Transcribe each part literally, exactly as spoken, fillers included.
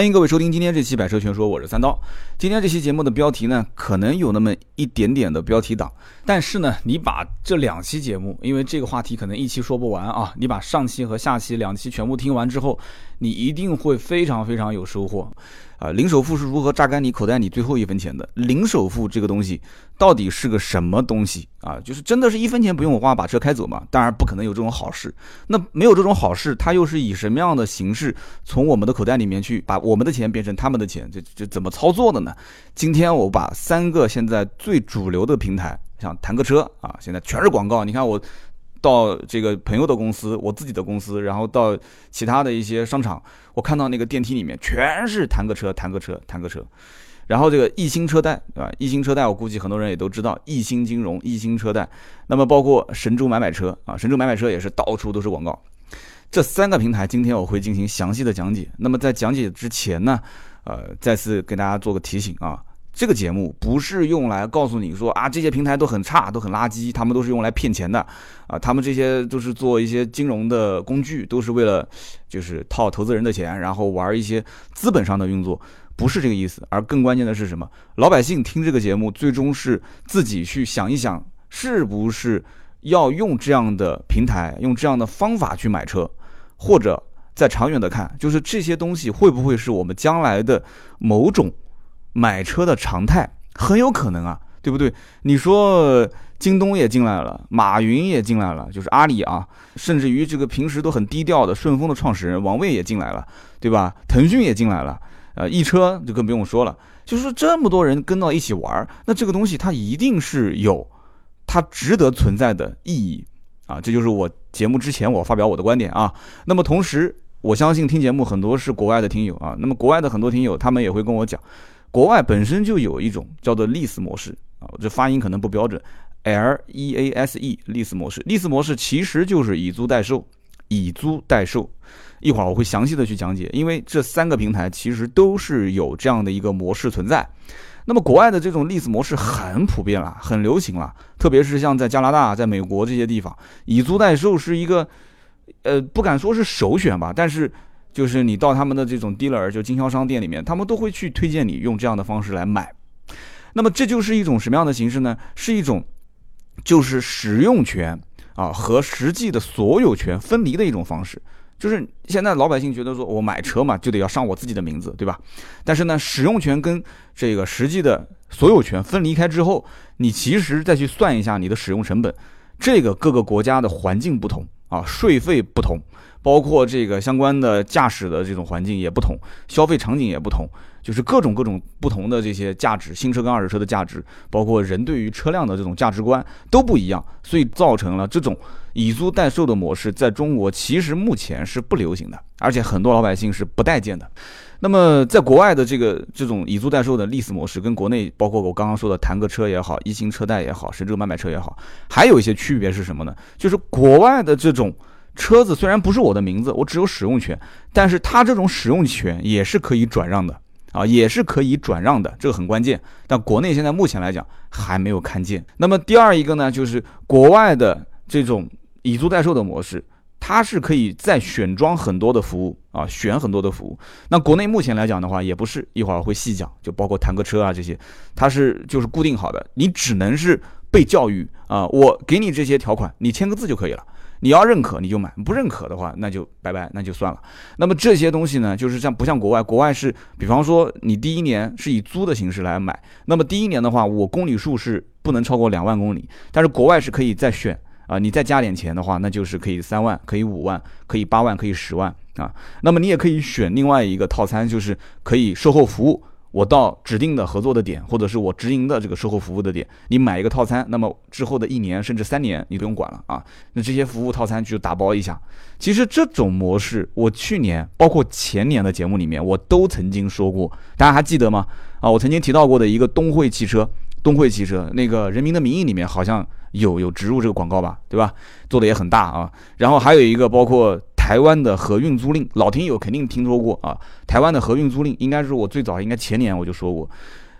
欢迎各位收听今天这期百车全说，我是三刀。今天这期节目的标题呢，可能有那么一点点的标题党，但是呢，你把这两期节目，因为这个话题可能一期说不完啊，你把上期和下期两期全部听完之后，你一定会非常非常有收获啊！零首付是如何榨干你口袋里最后一分钱的？零首付这个东西到底是个什么东西啊？就是真的是一分钱不用花把车开走吗？当然不可能有这种好事。那没有这种好事，它又是以什么样的形式从我们的口袋里面去把我们的钱变成他们的钱？这这怎么操作的呢？今天我把三个现在最主流的平台，像谈个车啊，现在全是广告。你看我到这个朋友的公司，我自己的公司，然后到其他的一些商场，我看到那个电梯里面全是谈个车谈个车谈个车。然后这个易鑫车贷，对吧？易鑫车贷我估计很多人也都知道，易鑫金融、易鑫车贷，那么包括神州买买车啊，神州买买车也是到处都是广告。这三个平台今天我会进行详细的讲解。那么在讲解之前呢，呃，再次给大家做个提醒啊，这个节目不是用来告诉你说啊这些平台都很差都很垃圾，他们都是用来骗钱的啊，他们这些都是做一些金融的工具，都是为了就是套投资人的钱，然后玩一些资本上的运作。不是这个意思，而更关键的是什么？老百姓听这个节目，最终是自己去想一想，是不是要用这样的平台、用这样的方法去买车，或者在长远的看，就是这些东西会不会是我们将来的某种买车的常态？很有可能啊，对不对？你说京东也进来了，马云也进来了，就是阿里啊，甚至于这个平时都很低调的顺丰的创始人王卫也进来了，对吧？腾讯也进来了。呃，一车就更不用说了，就是说这么多人跟到一起玩，那这个东西它一定是有它值得存在的意义啊，这就是我节目之前我发表我的观点啊。那么同时，我相信听节目很多是国外的听友啊，那么国外的很多听友他们也会跟我讲，国外本身就有一种叫做 lease 模式啊，这发音可能不标准 ，L E A S E lease 模式 ，lease 模式其实就是以租代售。以租代售，一会儿我会详细的去讲解，因为这三个平台其实都是有这样的一个模式存在。那么国外的这种 lease 模式很普遍了，很流行了，特别是像在加拿大、在美国这些地方，以租代售是一个，呃，不敢说是首选吧，但是就是你到他们的这种 dealer 就经销商店里面，他们都会去推荐你用这样的方式来买。那么这就是一种什么样的形式呢？是一种就是使用权。啊，和实际的所有权分离的一种方式，就是现在老百姓觉得说我买车嘛，就得要上我自己的名字，对吧？但是呢，使用权跟这个实际的所有权分离开之后，你其实再去算一下你的使用成本，这个各个国家的环境不同啊，税费不同，包括这个相关的驾驶的这种环境也不同，消费场景也不同，就是各种各种不同的这些价值，新车跟二手车的价值，包括人对于车辆的这种价值观都不一样，所以造成了这种以租代售的模式在中国其实目前是不流行的，而且很多老百姓是不待见的。那么在国外的这个这种以租代售的 lease 模式跟国内包括我刚刚说的谈个车也好，易鑫车贷也好，神州买买车也好，还有一些区别是什么呢？就是国外的这种车子虽然不是我的名字，我只有使用权，但是它这种使用权也是可以转让的啊，也是可以转让的，这个很关键。但国内现在目前来讲还没有看见。那么第二一个呢，就是国外的这种以租代售的模式，它是可以再选装很多的服务啊，选很多的服务。那国内目前来讲的话，也不是，一会儿会细讲，就包括谈个车啊这些，它是就是固定好的，你只能是被教育啊，我给你这些条款，你签个字就可以了。你要认可你就买，不认可的话那就拜拜，那就算了。那么这些东西呢，就是像不像国外？国外是，比方说你第一年是以租的形式来买，那么第一年的话，我公里数是不能超过两万公里，但是国外是可以再选。啊，你再加点钱的话，那就是可以三万，可以五万，可以八万，可以十万啊。那么你也可以选另外一个套餐，就是可以售后服务。我到指定的合作的点，或者是我直营的这个售后服务的点，你买一个套餐，那么之后的一年甚至三年你不用管了啊。那这些服务套餐就打包一下。其实这种模式，我去年包括前年的节目里面，我都曾经说过，大家还记得吗？啊，我曾经提到过的一个东汇汽车。东汇汽车那个《人民的名义》里面好像有有植入这个广告吧，对吧？做的也很大啊。然后还有一个包括台湾的合运租赁，老听友肯定听说过啊。台湾的合运租赁应该是我最早，应该前年我就说过，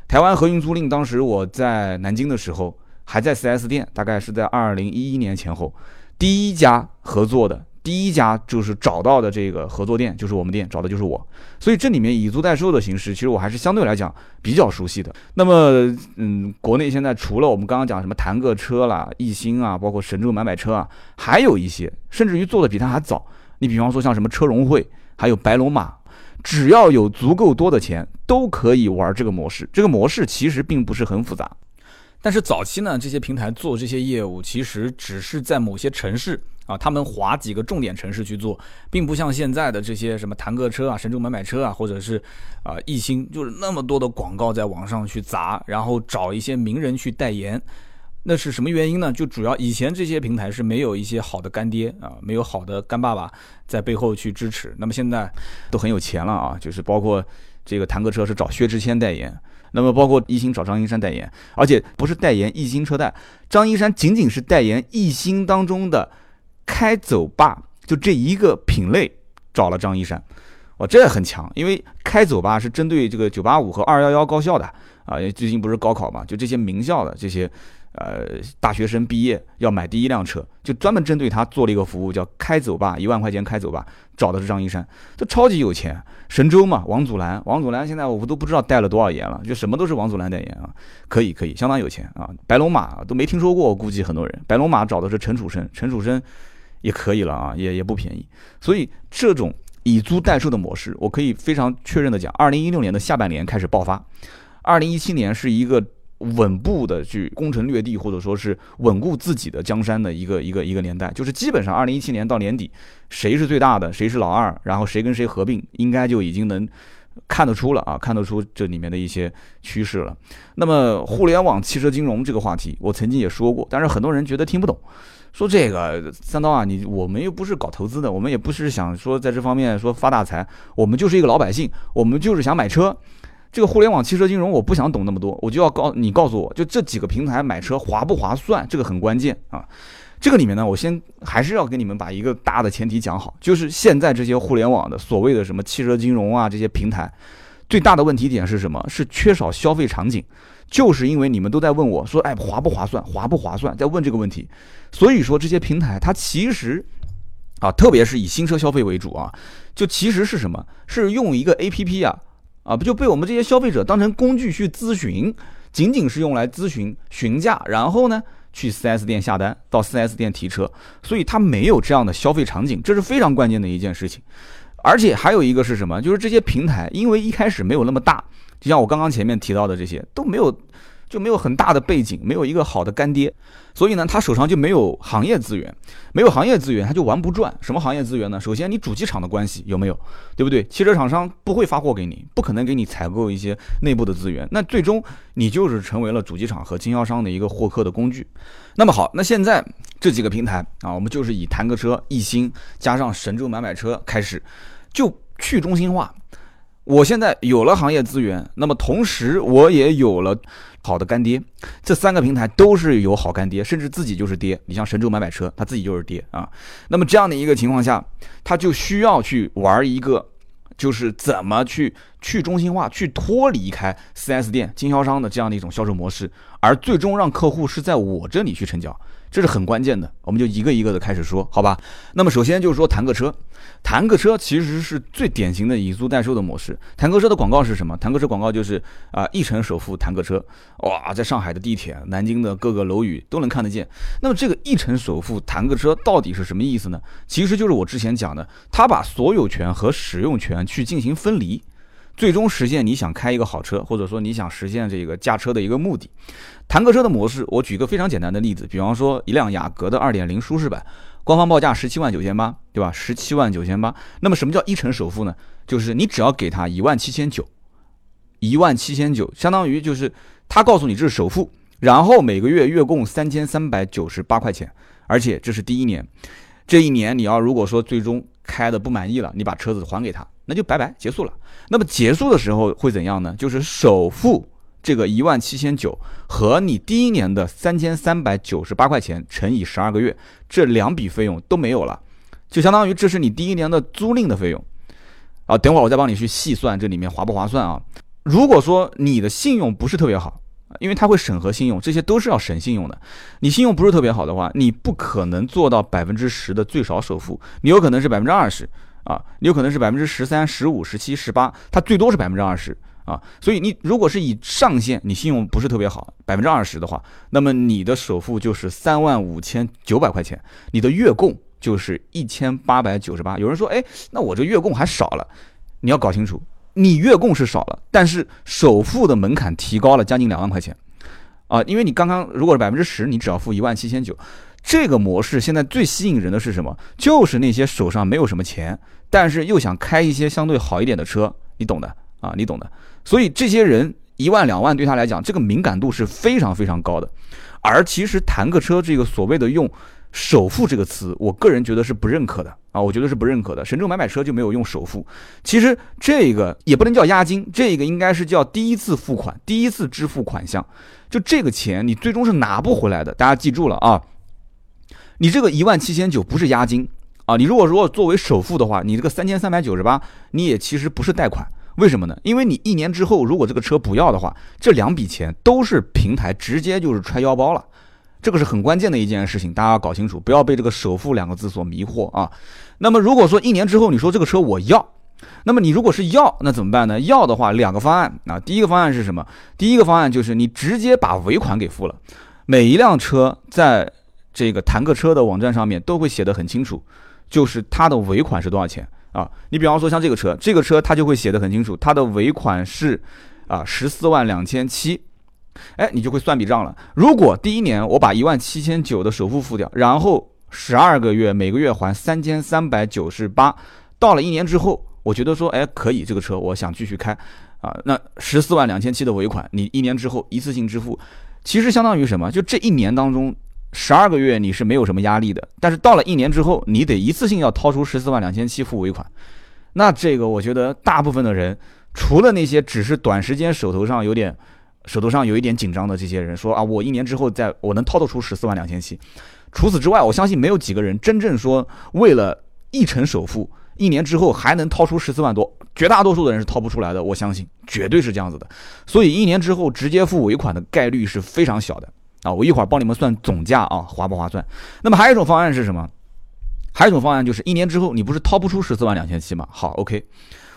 台湾合运租赁当时我在南京的时候还在 四 S 店，大概是在二零一一年前后，第一家合作的第一家就是找到的这个合作店就是我们店，找的就是我，所以这里面以租代售的形式，其实我还是相对来讲比较熟悉的。那么，嗯，国内现在除了我们刚刚讲什么弹个车啦、易鑫啊，包括神州买买车啊，还有一些甚至于做的比它还早。你比方说像什么车融会，还有白龙马，只要有足够多的钱，都可以玩这个模式。这个模式其实并不是很复杂。但是早期呢，这些平台做这些业务，其实只是在某些城市啊，他们划几个重点城市去做，并不像现在的这些什么弹个车啊、神州买买车啊，或者是啊易鑫，就是那么多的广告在网上去砸，然后找一些名人去代言。那是什么原因呢？就主要以前这些平台是没有一些好的干爹啊，没有好的干爸爸在背后去支持。那么现在都很有钱了啊，就是包括这个弹个车是找薛之谦代言。那么包括易鑫找张一山代言，而且不是代言易鑫车贷，张一山仅仅是代言易鑫当中的开走吧，就这一个品类找了张一山，哇，这很强，因为开走吧是针对这个九八五和二一一高校的啊，最近不是高考嘛，就这些名校的这些呃大学生毕业要买第一辆车，就专门针对他做了一个服务，叫开走吧，一万块钱开走吧，找的是张一山，这超级有钱。神州嘛，王祖蓝，王祖蓝现在我都不知道代了多少言了，就什么都是王祖蓝代言啊，可以可以，相当有钱啊。白龙马都没听说过，我估计很多人，白龙马找的是陈楚生，陈楚生也可以了啊，也也不便宜。所以这种以租代售的模式，我可以非常确认的讲，二零一六年的下半年开始爆发，二零一七年是一个。稳步的去攻城略地，或者说是稳固自己的江山的一个一个一个年代，就是基本上二零一七年到年底，谁是最大的，谁是老二，然后谁跟谁合并，应该就已经能看得出了啊，看得出这里面的一些趋势了。那么互联网汽车金融这个话题，我曾经也说过，但是很多人觉得听不懂，说这个三刀啊，你我们又不是搞投资的，我们也不是想说在这方面说发大财，我们就是一个老百姓，我们就是想买车。这个互联网汽车金融我不想懂那么多，我就要告你告诉我，就这几个平台买车划不划算，这个很关键啊。这个里面呢，我先还是要给你们把一个大的前提讲好，就是现在这些互联网的所谓的什么汽车金融啊，这些平台最大的问题点是什么？是缺少消费场景。就是因为你们都在问我说，哎，划不划算，划不划算，在问这个问题。所以说这些平台它其实啊，特别是以新车消费为主啊，就其实是什么？是用一个 A P P 啊。啊，不就被我们这些消费者当成工具去咨询，仅仅是用来咨询询价，然后呢去 四 S 店下单，到 四 S 店提车，所以它没有这样的消费场景，这是非常关键的一件事情。而且还有一个是什么？就是这些平台因为一开始没有那么大，就像我刚刚前面提到的这些都没有，就没有很大的背景，没有一个好的干爹，所以呢他手上就没有行业资源，没有行业资源他就玩不转。什么行业资源呢？首先你主机厂的关系有没有，对不对？汽车厂商不会发货给你，不可能给你采购一些内部的资源，那最终你就是成为了主机厂和经销商的一个获客的工具。那么好，那现在这几个平台啊，我们就是以弹个车、易鑫加上神州买买车开始，就去中心化。我现在有了行业资源，那么同时我也有了好的干爹，这三个平台都是有好干爹，甚至自己就是爹。你像神州买买车，他自己就是爹啊。那么这样的一个情况下，他就需要去玩一个，就是怎么去去中心化，去脱离开 四 S 店、经销商的这样的一种销售模式，而最终让客户是在我这里去成交。这是很关键的，我们就一个一个的开始说，好吧？那么首先就是说弹个车，弹个车其实是最典型的以租代售的模式。弹个车的广告是什么？弹个车广告就是啊、呃，一城首付弹个车，哇，在上海的地铁、南京的各个楼宇都能看得见。那么这个一城首付弹个车到底是什么意思呢？其实就是我之前讲的，他把所有权和使用权去进行分离。最终实现你想开一个好车，或者说你想实现这个驾车的一个目的。弹个车的模式，我举一个非常简单的例子，比方说一辆雅阁的 二点零 舒适版，官方报价 十七万九千八， 对吧？ 十七万九千八。 那么什么叫一成首付呢？就是你只要给他 一万七千九百， 一万七千九百， 相当于就是他告诉你这是首付，然后每个月月供三千三百九十八块钱，而且这是第一年。这一年你要如果说最终开的不满意了，你把车子还给他，那就拜拜，结束了。那么结束的时候会怎样呢？就是首付这个一万七千九和你第一年的三千三百九十八块钱乘以十二个月，这两笔费用都没有了，就相当于这是你第一年的租赁的费用啊。等会儿我再帮你去细算这里面划不划算啊。如果说你的信用不是特别好，因为它会审核信用，这些都是要审信用的。你信用不是特别好的话，你不可能做到 百分之十 的最少首付，你有可能是 百分之二十，啊，你有可能是 百分之十三、十五、十七、十八，它最多是 百分之二十。啊，所以你如果是以上限，你信用不是特别好，百分之二十的话，那么你的首付就是三万五千九百块钱，你的月供就是一千八百九十八。有人说，哎，那我这月供还少了，你要搞清楚，你月供是少了，但是首付的门槛提高了将近两万块钱，啊，因为你刚刚如果是百分之十，你只要付一万七千九。这个模式现在最吸引人的是什么？就是那些手上没有什么钱，但是又想开一些相对好一点的车，你懂的。啊，你懂的，所以这些人一万两万对他来讲，这个敏感度是非常非常高的。而其实谈个车这个所谓的用首付这个词，我个人觉得是不认可的啊，我觉得是不认可的。神州买买车就没有用首付，其实这个也不能叫押金，这个应该是叫第一次付款、第一次支付款项。就这个钱你最终是拿不回来的，大家记住了啊！你这个一万七千九不是押金啊，你如果如果作为首付的话，你这个三千三百九十八，你也其实不是贷款。为什么呢？因为你一年之后如果这个车不要的话，这两笔钱都是平台直接就是揣腰包了，这个是很关键的一件事情，大家要搞清楚，不要被这个首付两个字所迷惑啊。那么如果说一年之后你说这个车我要，那么你如果是要，那怎么办呢？要的话两个方案啊，第一个方案是什么？第一个方案就是你直接把尾款给付了，每一辆车在这个谈个车的网站上面都会写得很清楚，就是它的尾款是多少钱。啊，你比方说像这个车，这个车它就会写得很清楚，它的尾款是啊十四万两千七，哎，你就会算笔账了。如果第一年我把一万七千九的首付付掉，然后十二个月每个月还三千三百九十八，到了一年之后，我觉得说，哎，可以，这个车我想继续开，啊，那十四万两千七的尾款，你一年之后一次性支付，其实相当于什么？就这一年当中。十二个月你是没有什么压力的，但是到了一年之后，你得一次性要掏出十四万两千七付尾款。那这个我觉得大部分的人，除了那些只是短时间手头上有点、手头上有一点紧张的这些人，说啊，我一年之后再我能掏得出十四万两千七。除此之外，我相信没有几个人真正说为了一成首付，一年之后还能掏出十四万多。绝大多数的人是掏不出来的，我相信绝对是这样子的。所以一年之后直接付尾款的概率是非常小的。啊，我一会儿帮你们算总价啊，划不划算？那么还有一种方案是什么？还有一种方案就是一年之后你不是掏不出十四万两千七吗？好 ，OK，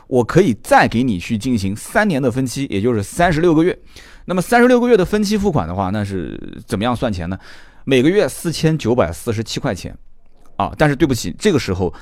我可以再给你去进行三年的分期，也就是三十六个月。那么三十六个月的分期付款的话，那是怎么样算钱呢？每个月四千九百四十七块钱啊，但是对不起，这个时候。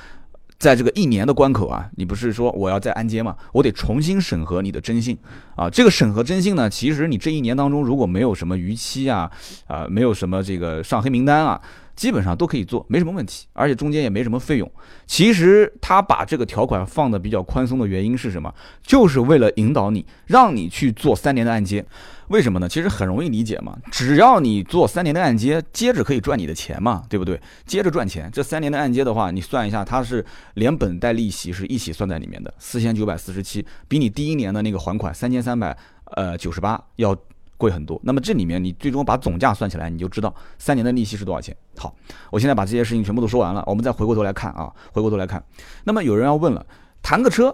在这个一年的关口啊，你不是说我要再按揭嘛，我得重新审核你的征信啊。这个审核征信呢，其实你这一年当中如果没有什么逾期啊，啊、呃、没有什么这个上黑名单啊，基本上都可以做，没什么问题，而且中间也没什么费用。其实他把这个条款放的比较宽松的原因是什么？就是为了引导你，让你去做三年的按揭。为什么呢？其实很容易理解嘛，只要你做三年的按揭，接着可以赚你的钱嘛，对不对？接着赚钱，这三年的按揭的话，你算一下，它是连本带利息是一起算在里面的，四千九百四十七，比你第一年的那个还款三千三百呃九十八要贵很多。那么这里面你最终把总价算起来，你就知道三年的利息是多少钱。好，我现在把这些事情全部都说完了，我们再回过头来看啊，回过头来看。那么有人要问了，谈个车。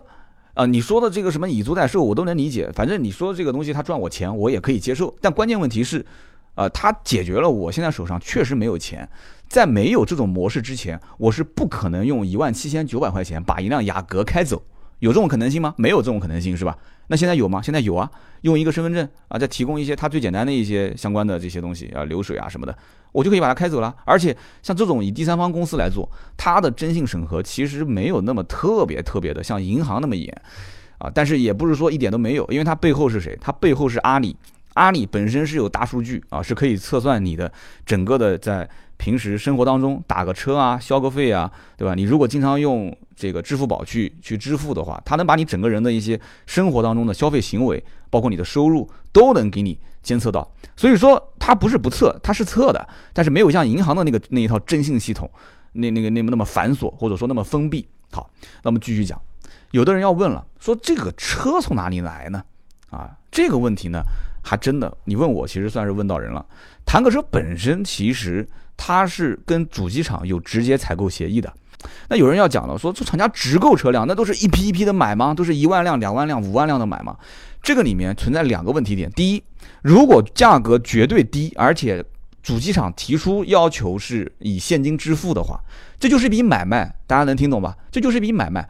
啊、呃，你说的这个什么以租代售我都能理解，反正你说这个东西他赚我钱我也可以接受，但关键问题是，呃，他解决了我现在手上确实没有钱，在没有这种模式之前，我是不可能用一万七千九百块钱把一辆雅阁开走，有这种可能性吗？没有这种可能性是吧？那现在有吗？现在有啊，用一个身份证啊，再提供一些他最简单的一些相关的这些东西啊，流水啊什么的，我就可以把它开走了。而且像这种以第三方公司来做，它的征信审核其实没有那么特别特别的像银行那么严啊，但是也不是说一点都没有，因为它背后是谁？它背后是阿里，阿里本身是有大数据啊，是可以测算你的整个的在平时生活当中打个车啊、消个费啊，对吧？你如果经常用这个支付宝去去支付的话，它能把你整个人的一些生活当中的消费行为，包括你的收入，都能给你监测到。所以说它不是不测，它是测的，但是没有像银行的那个那一套征信系统，那那个那么那么繁琐，或者说那么封闭。好，那么继续讲，有的人要问了，说这个车从哪里来呢？啊，这个问题呢，还真的，你问我其实算是问到人了。谈个车本身其实它是跟主机厂有直接采购协议的，那有人要讲了，说这厂家直购车辆，那都是一批一批的买吗？都是一万辆、两万辆、五万辆的买吗？这个里面存在两个问题点。第一，如果价格绝对低，而且主机厂提出要求是以现金支付的话，这就是一笔买卖，大家能听懂吧？这就是一笔买卖。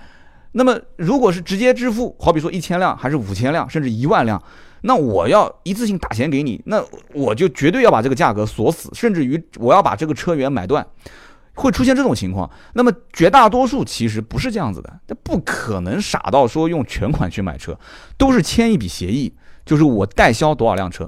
那么如果是直接支付，好比说一千辆还是五千辆甚至一万辆，那我要一次性打钱给你，那我就绝对要把这个价格锁死，甚至于我要把这个车源买断，会出现这种情况。那么绝大多数其实不是这样子的，不可能傻到说用全款去买车，都是签一笔协议，就是我代销多少辆车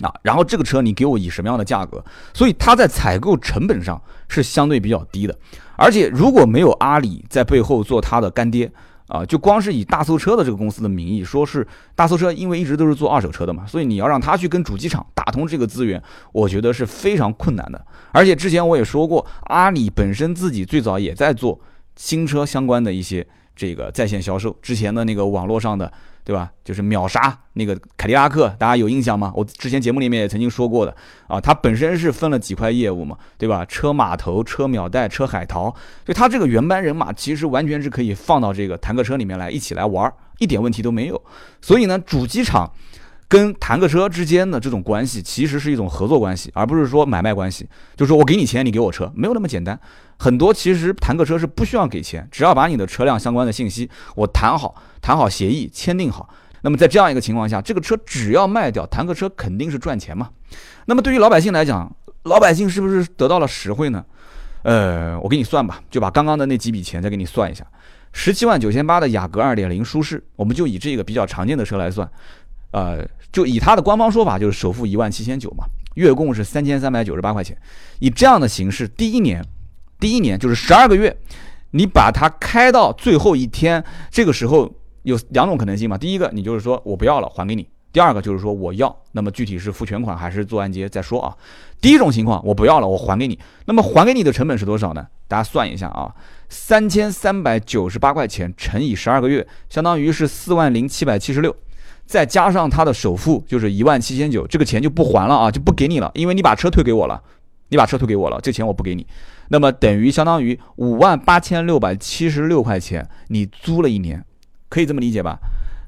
啊，然后这个车你给我以什么样的价格，所以它在采购成本上是相对比较低的。而且如果没有阿里在背后做他的干爹啊，就光是以大搜车的这个公司的名义，说是大搜车因为一直都是做二手车的嘛，所以你要让他去跟主机厂打通这个资源，我觉得是非常困难的。而且之前我也说过，阿里本身自己最早也在做新车相关的一些这个在线销售，之前的那个网络上的，对吧？就是秒杀那个凯迪拉克，大家有印象吗？我之前节目里面也曾经说过的啊，它本身是分了几块业务嘛，对吧？车码头、车秒贷、车海淘，所以它这个原班人马其实完全是可以放到这个坦克车里面来一起来玩，一点问题都没有。所以呢，主机厂跟坦克车之间的这种关系其实是一种合作关系，而不是说买卖关系，就是说我给你钱，你给我车，没有那么简单。很多其实坦克车是不需要给钱，只要把你的车辆相关的信息我谈好，谈好协议，签订好。那么在这样一个情况下，这个车只要卖掉，坦克车肯定是赚钱嘛。那么对于老百姓来讲，老百姓是不是得到了实惠呢？呃，我给你算吧，就把刚刚的那几笔钱再给你算一下。十七万九千八的雅阁 二点零 舒适，我们就以这个比较常见的车来算，呃，就以它的官方说法就是首付一万七千九嘛，月供是三千三百九十八块钱。以这样的形式，第一年。第一年就是十二个月，你把它开到最后一天，这个时候有两种可能性嘛。第一个，你就是说我不要了，还给你；第二个就是说我要，那么具体是付全款还是做按揭再说啊。第一种情况，我不要了，我还给你。那么还给你的成本是多少呢？大家算一下啊，三千三百九十八块钱乘以十二个月，相当于是四万零七百七十六。再加上它的首付就是一万七千九，这个钱就不还了啊，就不给你了，因为你把车退给我了。你把车退给我了，这钱我不给你，那么等于相当于五万八千六百七十六块钱，你租了一年，可以这么理解吧？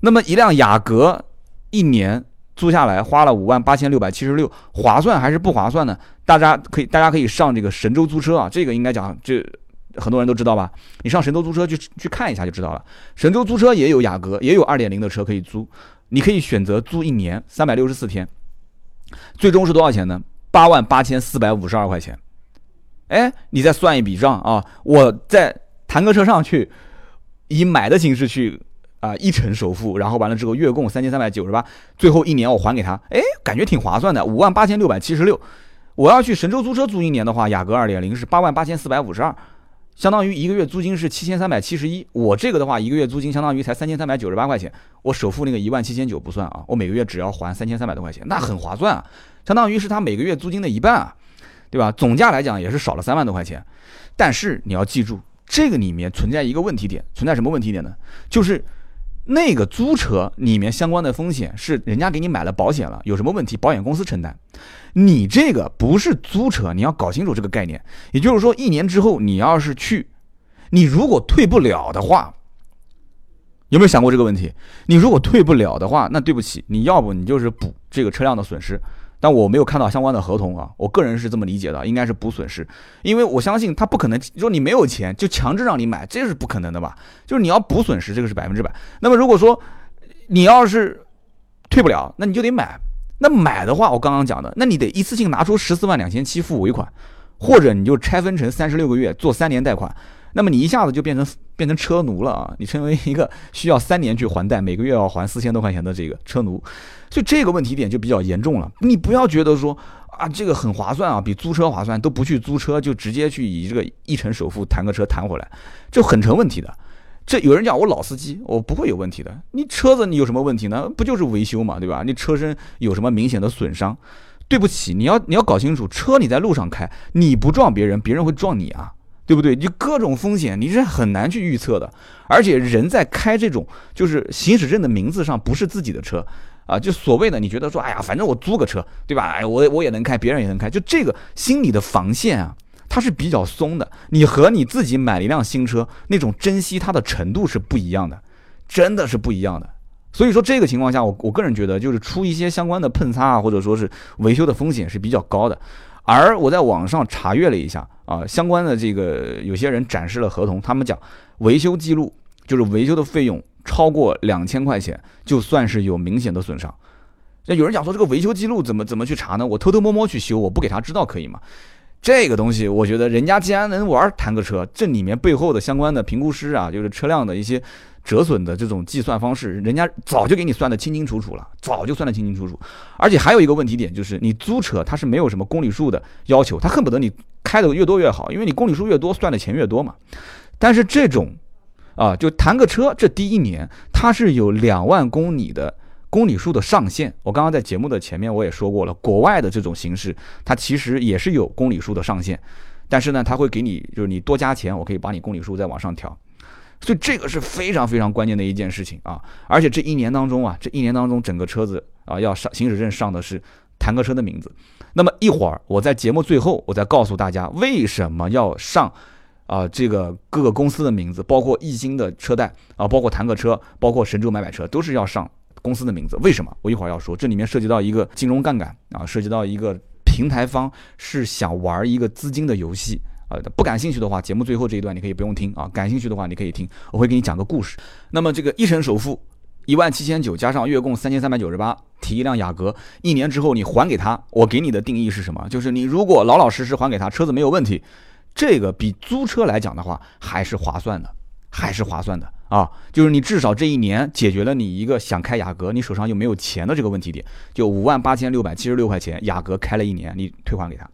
那么一辆雅阁一年租下来花了五万八千六百七十六，划算还是不划算呢？大家可以大家可以上这个神州租车啊，这个应该讲这很多人都知道吧？你上神州租车去去看一下就知道了。神州租车也有雅阁，也有 二点零 的车可以租，你可以选择租一年三百六十四天，最终是多少钱呢？八万八千四百五十二块钱，哎，你再算一笔账啊！我在坦克车上去以买的形式去啊、呃，一成首付，然后完了之后月供三千三百九十八，最后一年我还给他，哎，感觉挺划算的，五万八千六百七十六。我要去神州租车租一年的话，雅阁 二点零 是八万八千四百五十二，相当于一个月租金是七千三百七十一。我这个的话，一个月租金相当于才三千三百九十八块钱，我首付那个一万七千九不算啊，我每个月只要还三千三百多块钱，那很划算啊。相当于是他每个月租金的一半啊，对吧？总价来讲也是少了三万多块钱，但是你要记住，这个里面存在一个问题点，存在什么问题点呢？就是那个租车里面相关的风险是人家给你买了保险了，有什么问题保险公司承担，你这个不是租车，你要搞清楚这个概念。也就是说，一年之后你要是去，你如果退不了的话，有没有想过这个问题？你如果退不了的话，那对不起，你要不你就是补这个车辆的损失。但我没有看到相关的合同啊，我个人是这么理解的，应该是补损失，因为我相信他不可能说你没有钱就强制让你买，这是不可能的吧？就是你要补损失，这个是百分之百。那么如果说你要是退不了，那你就得买。那买的话，我刚刚讲的，那你得一次性拿出十四万两千七付尾款，或者你就拆分成三十六个月做三年贷款。那么你一下子就变成变成车奴了啊！你成为一个需要三年去还贷，每个月要还四千多块钱的这个车奴，所以这个问题点就比较严重了。你不要觉得说啊，这个很划算啊，比租车划算，都不去租车，就直接去以这个一成首付谈个车谈回来，就很成问题的。这有人讲我老司机，我不会有问题的。你车子你有什么问题呢？不就是维修嘛，对吧？你车身有什么明显的损伤？对不起，你要你要搞清楚，车你在路上开，你不撞别人，别人会撞你啊。对不对？就各种风险你是很难去预测的，而且人在开这种就是行驶证的名字上不是自己的车啊，就所谓的你觉得说，哎呀，反正我租个车，对吧？哎，我我也能开，别人也能开，就这个心理的防线啊，它是比较松的。你和你自己买了一辆新车，那种珍惜它的程度是不一样的，真的是不一样的。所以说这个情况下，我我个人觉得就是出一些相关的碰擦啊，或者说是维修的风险是比较高的。而我在网上查阅了一下啊，相关的这个有些人展示了合同，他们讲维修记录就是维修的费用超过两千块钱，就算是有明显的损伤。那有人讲说这个维修记录怎么怎么去查呢？我偷偷摸摸去修，我不给他知道可以吗？这个东西，我觉得人家既然能玩弹个车，这里面背后的相关的评估师啊，就是车辆的一些折损的这种计算方式，人家早就给你算得清清楚楚了，早就算得清清楚楚。而且还有一个问题点就是，你租车它是没有什么公里数的要求，它恨不得你开的越多越好，因为你公里数越多，算的钱越多嘛。但是这种啊，就弹个车这第一年，它是有两万公里的公里数的上限。我刚刚在节目的前面我也说过了，国外的这种形式，它其实也是有公里数的上限，但是呢，它会给你就是你多加钱，我可以把你公里数再往上调。所以这个是非常非常关键的一件事情啊！而且这一年当中啊，这一年当中整个车子啊要上行驶证上的是弹个车的名字。那么一会儿我在节目最后，我再告诉大家为什么要上啊、呃、这个各个公司的名字，包括易鑫的车贷啊，包括弹个车，包括神州买买车，都是要上公司的名字。为什么？我一会儿要说，这里面涉及到一个金融杠杆啊，涉及到一个平台方是想玩一个资金的游戏。呃，不感兴趣的话，节目最后这一段你可以不用听啊。感兴趣的话，你可以听，我会给你讲个故事。那么这个一审首付一万七千九，加上月供三千三百九十八，提一辆雅阁，一年之后你还给他，我给你的定义是什么？就是你如果老老实实还给他，车子没有问题，这个比租车来讲的话，还是划算的，还是划算的啊。就是你至少这一年解决了你一个想开雅阁，你手上又没有钱的这个问题点，就五万八千六百七十六块钱，雅阁开了一年，你退还给他。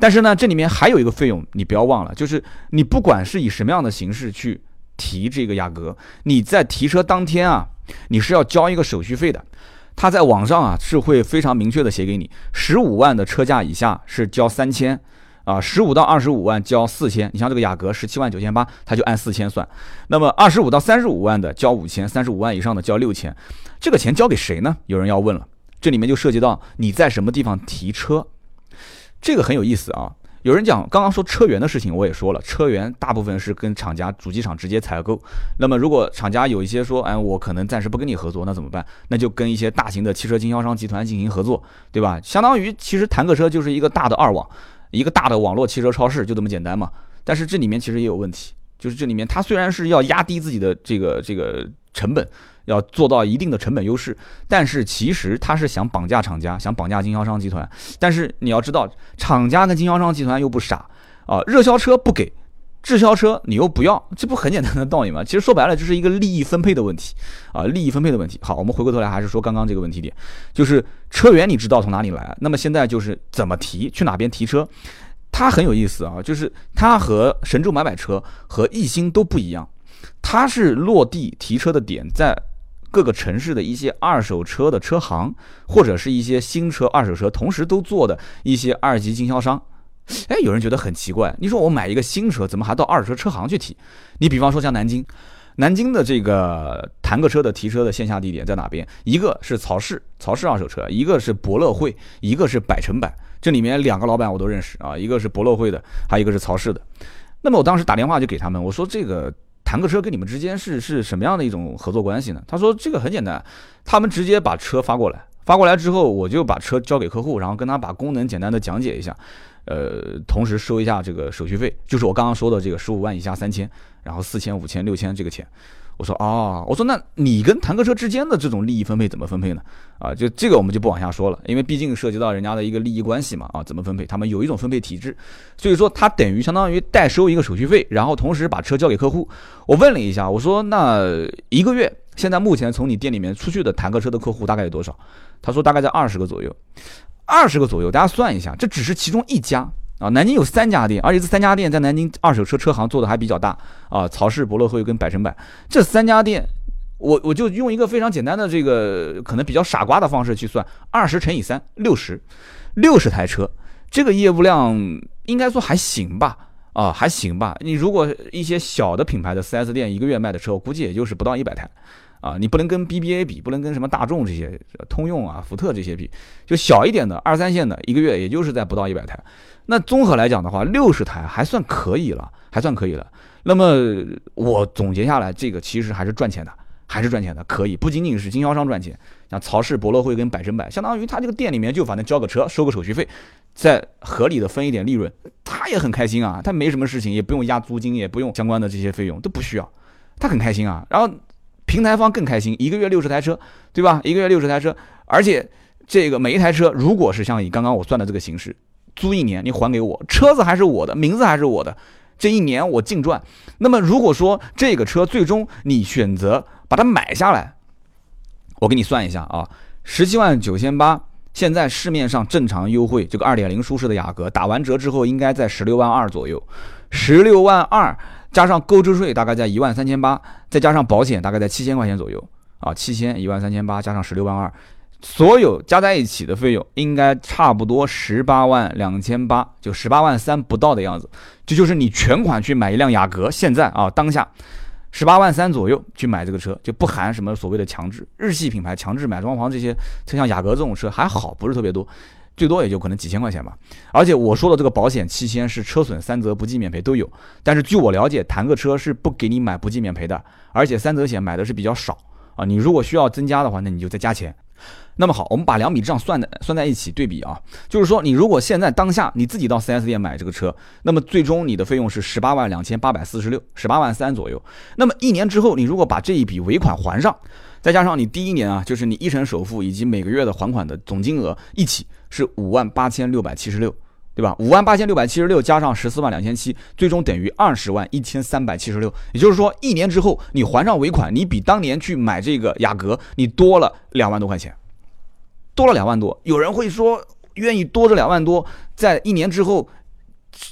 但是呢，这里面还有一个费用，你不要忘了，就是你不管是以什么样的形式去提这个雅阁，你在提车当天啊，你是要交一个手续费的。他在网上啊是会非常明确的写给你，十五万的车价以下是交三千，啊，十五到二十五万交四千。你像这个雅阁十七万九千八，他就按四千算。那么二十五到三十五万的交五千，三十五万以上的交六千。这个钱交给谁呢？有人要问了，这里面就涉及到你在什么地方提车。这个很有意思啊！有人讲，刚刚说车源的事情，我也说了，车源大部分是跟厂家、主机厂直接采购。那么，如果厂家有一些说，哎，我可能暂时不跟你合作，那怎么办？那就跟一些大型的汽车经销商集团进行合作，对吧？相当于其实弹个车就是一个大的二网，一个大的网络汽车超市，就这么简单嘛。但是这里面其实也有问题，就是这里面它虽然是要压低自己的这个这个成本，要做到一定的成本优势，但是其实他是想绑架厂家，想绑架经销商集团。但是你要知道，厂家跟经销商集团又不傻啊，热销车不给，滞销车你又不要，这不很简单的道理吗？其实说白了，就是一个利益分配的问题啊，利益分配的问题。好，我们回过头来还是说刚刚这个问题点，就是车源你知道从哪里来，那么现在就是怎么提，去哪边提车。它很有意思啊，就是它和神州买买车和易鑫都不一样，它是落地提车的点在各个城市的一些二手车的车行，或者是一些新车二手车同时都做的一些二级经销商。哎，有人觉得很奇怪，你说我买一个新车怎么还到二手车车行去提？你比方说像南京，南京的这个弹个车的提车的线下地点在哪边？一个是曹氏，曹氏二手车，一个是博乐汇，一个是百城百。这里面两个老板我都认识啊，一个是博乐汇的，还有一个是曹氏的。那么我当时打电话就给他们，我说这个弹个车跟你们之间是是什么样的一种合作关系呢？他说这个很简单，他们直接把车发过来，发过来之后我就把车交给客户，然后跟他把功能简单的讲解一下，呃，同时收一下这个手续费，就是我刚刚说的这个十五万以下三千，然后四千、五千、六千这个钱。我说哦，我说那你跟弹个车之间的这种利益分配怎么分配呢？啊，就这个我们就不往下说了，因为毕竟涉及到人家的一个利益关系嘛，啊，怎么分配？他们有一种分配体制，所以说他等于相当于代收一个手续费，然后同时把车交给客户。我问了一下，我说那一个月现在目前从你店里面出去的弹个车的客户大概有多少？他说大概在二十个左右，二十个左右，大家算一下，这只是其中一家。啊，南京有三家店，而且这三家店在南京二手车车行做的还比较大啊，曹氏、博乐汇跟百城百这三家店，我我就用一个非常简单的这个可能比较傻瓜的方式去算，二十乘以三，六十，六十台车，这个业务量应该说还行吧，啊还行吧。你如果一些小的品牌的 四 S 店一个月卖的车，我估计也就是不到一百台。啊，你不能跟 B B A 比，不能跟什么大众这些、通用啊、福特这些比，就小一点的二三线的，一个月也就是在不到一百台。那综合来讲的话，六十台还算可以了，还算可以了。那么我总结下来，这个其实还是赚钱的。还是赚钱的，可以，不仅仅是经销商赚钱，像曹氏、博乐汇跟百胜百，相当于他这个店里面就反正交个车，收个手续费，再合理的分一点利润，他也很开心啊，他没什么事情，也不用压租金，也不用相关的这些费用，都不需要，他很开心啊。然后平台方更开心，一个月六十台车，对吧？一个月六十台车，而且这个每一台车，如果是像以刚刚我算的这个形式，租一年你还给我，车子还是我的，名字还是我的。这一年我净赚。那么如果说这个车最终你选择把它买下来，我给你算一下啊，十七万九千八，现在市面上正常优惠这个二点零舒适的雅阁，打完折之后应该在十六万二左右，十六万二加上购置税大概在一万三千八，再加上保险大概在七千块钱左右啊，七千一万三千八加上十六万二，所有加在一起的费用应该差不多十八万两千八，就十八万三不到的样子。这就是你全款去买一辆雅阁，现在啊当下十八万三左右去买这个车，就不含什么所谓的强制。日系品牌强制买装潢这些，像雅阁这种车还好，不是特别多，最多也就可能几千块钱吧。而且我说的这个保险七千是车损三责不计免赔都有，但是据我了解，谈个车是不给你买不计免赔的，而且三责险买的是比较少啊。你如果需要增加的话，那你就再加钱。那么好，我们把两笔账算的算在一起对比啊，就是说你如果现在当下你自己到 四 S 店买这个车，那么最终你的费用是十八万两千八百四十六，十八万三左右。那么一年之后，你如果把这一笔尾款还上，再加上你第一年啊，就是你一成首付以及每个月的还款的总金额一起是五万八千六百七十六，对吧？五万八千六百七十六加上十四万两千七，最终等于二十万一千三百七十六。也就是说，一年之后你还上尾款，你比当年去买这个雅阁你多了两万多块钱。多了两万多，有人会说愿意多这两万多，在一年之后，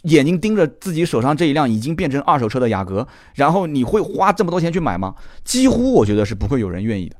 眼睛盯着自己手上这一辆已经变成二手车的雅阁，然后你会花这么多钱去买吗？几乎我觉得是不会有人愿意的。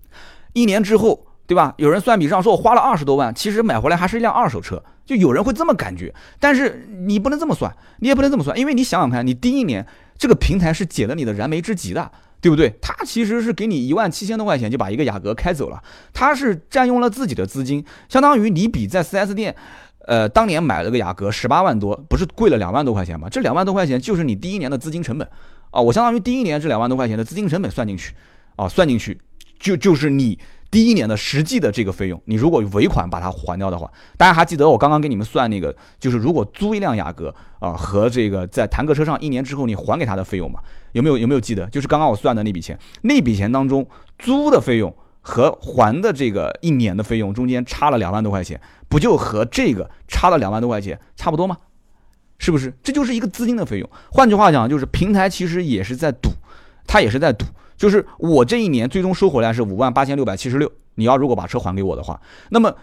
一年之后，对吧？有人算笔账说我花了二十多万，其实买回来还是一辆二手车，就有人会这么感觉。但是你不能这么算，你也不能这么算，因为你想想看，你第一年这个平台是解了你的燃眉之急的。对不对？他其实是给你一万七千多块钱就把一个雅阁开走了，他是占用了自己的资金，相当于你比在 四 S 店，呃，当年买了个雅阁十八万多，不是贵了两万多块钱吗？这两万多块钱就是你第一年的资金成本啊！我相当于第一年这两万多块钱的资金成本算进去啊，算进去就就是你第一年的实际的这个费用。你如果尾款把它还掉的话，大家还记得我刚刚给你们算那个，就是如果租一辆雅阁啊和这个在坦克车上一年之后你还给他的费用嘛？有没有有没有记得？就是刚刚我算的那笔钱，那笔钱当中租的费用和还的这个一年的费用中间差了两万多块钱，不就和这个差了两万多块钱差不多吗？是不是？这就是一个资金的费用。换句话讲，就是平台其实也是在赌，它也是在赌。就是我这一年最终收回来是五万八千六百七十六，你要如果把车还给我的话，那么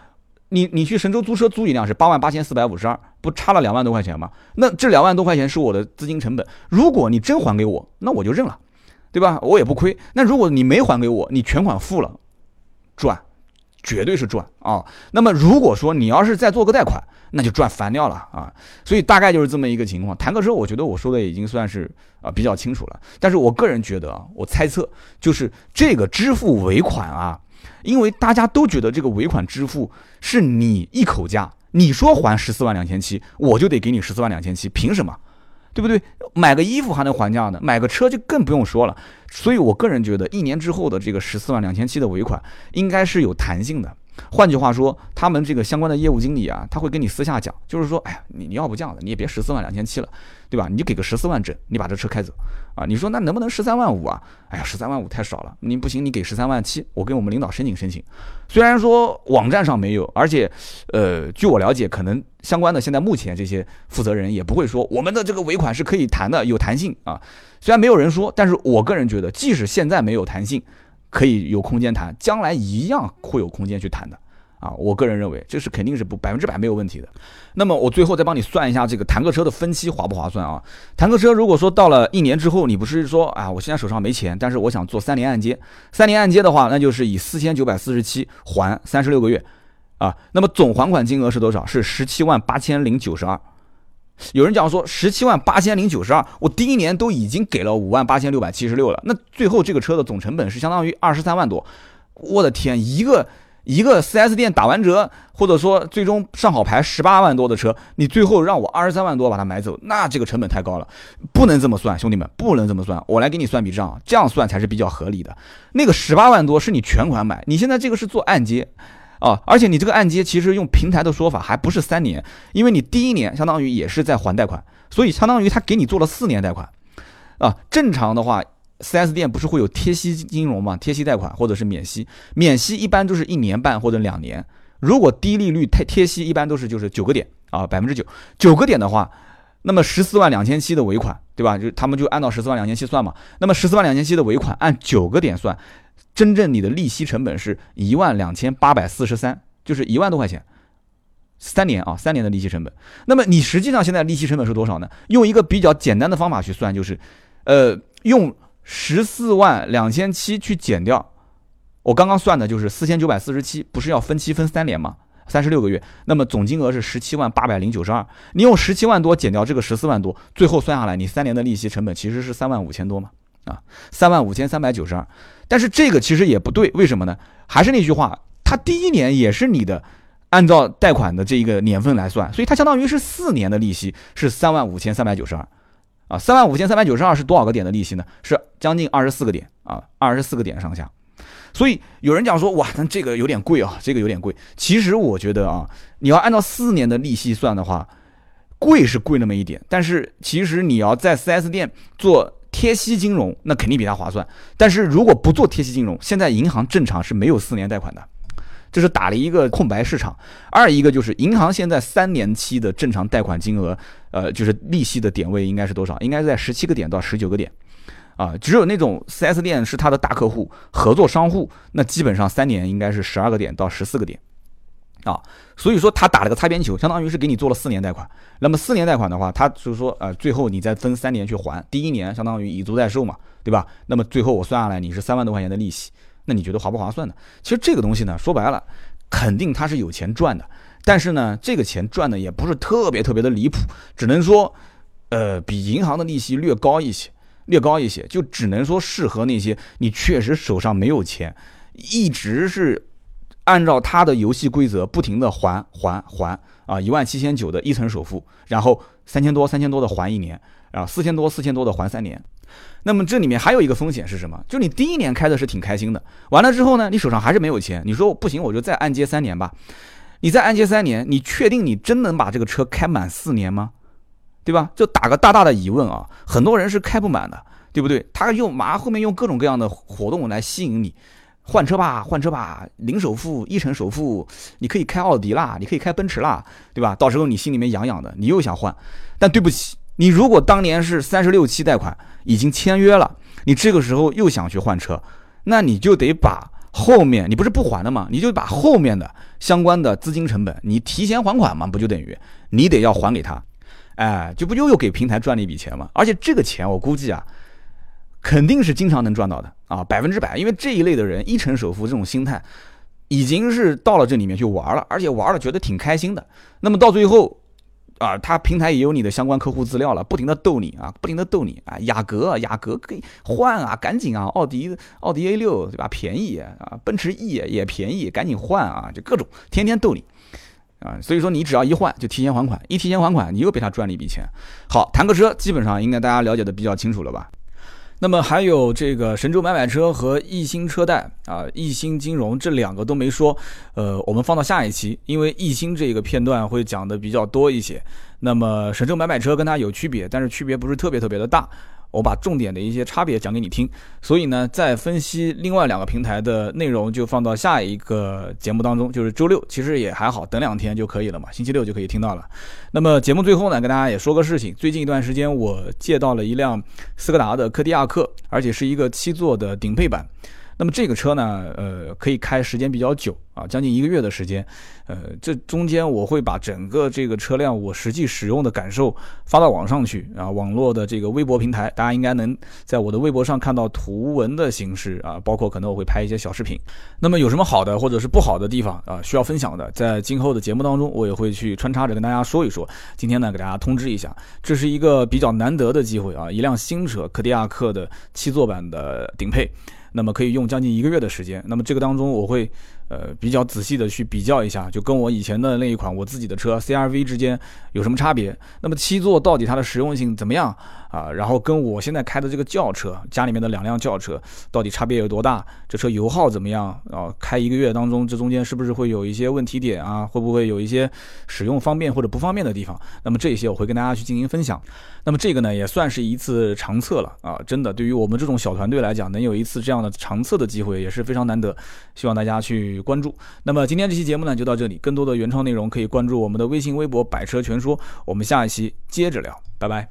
你你去神州租车租一辆是八万八千四百五十二，不差了两万多块钱吗？那这两万多块钱是我的资金成本，如果你真还给我，那我就认了，对吧？我也不亏。那如果你没还给我，你全款付了，赚，绝对是赚啊。那么如果说你要是再做个贷款，那就赚烦掉了啊。所以大概就是这么一个情况。谈个车，我觉得我说的已经算是啊比较清楚了。但是我个人觉得啊，我猜测就是这个支付尾款啊，因为大家都觉得这个尾款支付是你一口价，你说还十四万两千七，我就得给你十四万两千七，凭什么？对不对？买个衣服还能还价呢，买个车就更不用说了。所以我个人觉得，一年之后的这个十四万两千七的尾款应该是有弹性的。换句话说，他们这个相关的业务经理啊，他会跟你私下讲，就是说，哎呀，你你要不这样的，你也别十四万两千七了，对吧？你就给个十四万整，你把这车开走啊。你说那能不能十三万五啊？哎呀，十三万五太少了，你不行，你给十三万七，我跟我们领导申请申请。虽然说网站上没有，而且，呃，据我了解，可能相关的现在目前这些负责人也不会说我们的这个尾款是可以谈的，有弹性啊。虽然没有人说，但是我个人觉得，即使现在没有弹性，可以有空间谈，将来一样会有空间去谈的啊！我个人认为这是肯定是不百分之百没有问题的。那么我最后再帮你算一下这个坦克车的分期划不划算啊？坦克车如果说到了一年之后，你不是说啊，我现在手上没钱，但是我想做三年按揭，三年按揭的话，那就是以四千九百四十七还三十六个月啊。那么总还款金额是多少？是十七万八千零九十二。有人讲说十七万八千零九十二，我第一年都已经给了五万八千六百七十六了，那最后这个车的总成本是相当于二十三万多。我的天，一个一个 四 S 店打完折，或者说最终上好牌十八万多的车，你最后让我二十三万多把它买走，那这个成本太高了，不能这么算，兄弟们，不能这么算。我来给你算笔账，这样算才是比较合理的。那个十八万多是你全款买，你现在这个是做按揭。啊，而且你这个按揭其实用平台的说法还不是三年，因为你第一年相当于也是在还贷款，所以相当于他给你做了四年贷款。啊，正常的话 四 S 店不是会有贴息金融嘛，贴息贷款或者是免息，免息一般就是一年半或者两年。如果低利率贴息一般都是就是九个点啊，百分之九，九个点的话，那么十四万两千七的尾款，对吧？就他们就按照十四万两千七算嘛。那么十四万两千七的尾款按九个点算。真正你的利息成本是一万两千八百四十三，就是一万多块钱，三年啊，三年的利息成本。那么你实际上现在利息成本是多少呢？用一个比较简单的方法去算，就是，呃，用十四万两千七去减掉，我刚刚算的就是四千九百四十七，不是要分期分三年吗？三十六个月，那么总金额是十七万八百零九十二。你用十七万多减掉这个十四万多，最后算下来，你三年的利息成本其实是三万五千多嘛。啊，三万五千三百九十二，但是这个其实也不对，为什么呢？还是那句话，它第一年也是你的，按照贷款的这一个年份来算，所以它相当于是四年的利息是三万五千三百九十二，啊，三万五千三百九十二是多少个点的利息呢？是将近二十四个点啊，二十四个点上下。所以有人讲说，哇，那这个有点贵啊，这个有点贵。其实我觉得啊，你要按照四年的利息算的话，贵是贵那么一点，但是其实你要在 四 S 店做。贴息金融那肯定比它划算，但是如果不做贴息金融，现在银行正常是没有四年贷款的，这是打了一个空白市场。二一个就是银行现在三年期的正常贷款金额，呃，就是利息的点位应该是多少？应该是在十七个点到十九个点，啊、呃，只有那种 四 S 店是它的大客户、合作商户，那基本上三年应该是十二个点到十四个点。啊，所以说他打了个擦边球，相当于是给你做了四年贷款。那么四年贷款的话，他就是说，呃，最后你再分三年去还，第一年相当于以租代售嘛，对吧？那么最后我算下来你是三万多块钱的利息，那你觉得划不划算呢？其实这个东西呢，说白了，肯定他是有钱赚的，但是呢，这个钱赚的也不是特别特别的离谱，只能说，呃，比银行的利息略高一些，略高一些，就只能说适合那些你确实手上没有钱，一直是。按照他的游戏规则，不停的还还还啊，一万七千九的一层首付，然后三千多三千多的还一年，然后四千多四千多的还三年。那么这里面还有一个风险是什么？就你第一年开的是挺开心的，完了之后呢，你手上还是没有钱，你说不行，我就再按揭三年吧。你再按揭三年，你确定你真能把这个车开满四年吗？对吧？就打个大大的疑问啊，很多人是开不满的，对不对？他用马后面用各种各样的活动来吸引你。换车吧，换车吧，零首付、一成首付，你可以开奥迪啦，你可以开奔驰啦，对吧？到时候你心里面痒痒的，你又想换，但对不起，你如果当年是三十六期贷款已经签约了，你这个时候又想去换车，那你就得把后面你不是不还的嘛，你就把后面的相关的资金成本，你提前还款嘛，不就等于你得要还给他，哎，就不就又给平台赚了一笔钱嘛？而且这个钱我估计啊。肯定是经常能赚到的啊，百分之百，因为这一类的人一成首付这种心态，已经是到了这里面去玩了，而且玩了觉得挺开心的。那么到最后，啊，他平台也有你的相关客户资料了，不停的逗你啊，不停的逗你啊，雅阁雅阁可以换啊，赶紧啊，奥迪奥迪 A 六对吧，便宜啊，奔驰 E 也便宜，赶紧换啊，就各种天天逗你啊，所以说你只要一换就提前还款，一提前还款你又被他赚了一笔钱。好，谈个车基本上应该大家了解的比较清楚了吧。那么还有这个神州买买车和易鑫车贷啊，易鑫金融这两个都没说，呃，我们放到下一期，因为易鑫这个片段会讲的比较多一些。那么神州买买车跟它有区别，但是区别不是特别特别的大，我把重点的一些差别讲给你听。所以呢，再分析另外两个平台的内容就放到下一个节目当中，就是周六，其实也还好，等两天就可以了嘛，星期六就可以听到了。那么节目最后呢，跟大家也说个事情，最近一段时间我借到了一辆斯柯达的柯迪亚克，而且是一个七座的顶配版，那么这个车呢，呃，可以开时间比较久啊，将近一个月的时间。呃，这中间我会把整个这个车辆我实际使用的感受发到网上去啊，网络的这个微博平台，大家应该能在我的微博上看到图文的形式啊，包括可能我会拍一些小视频。那么有什么好的或者是不好的地方啊，需要分享的，在今后的节目当中我也会去穿插着跟大家说一说。今天呢，给大家通知一下，这是一个比较难得的机会啊，一辆新车，柯迪亚克的七座版的顶配。那么可以用将近一个月的时间，那么这个当中我会呃比较仔细的去比较一下，就跟我以前的那一款我自己的车 C R V 之间有什么差别，那么七座到底它的实用性怎么样啊？然后跟我现在开的这个轿车，家里面的两辆轿车到底差别有多大，这车油耗怎么样啊？开一个月当中这中间是不是会有一些问题点啊？会不会有一些使用方便或者不方便的地方？那么这些我会跟大家去进行分享。那么这个呢也算是一次长测了啊，真的对于我们这种小团队来讲，能有一次这样长测的机会也是非常难得，希望大家去关注。那么今天这期节目呢就到这里，更多的原创内容可以关注我们的微信微博百车全说，我们下一期接着聊，拜拜。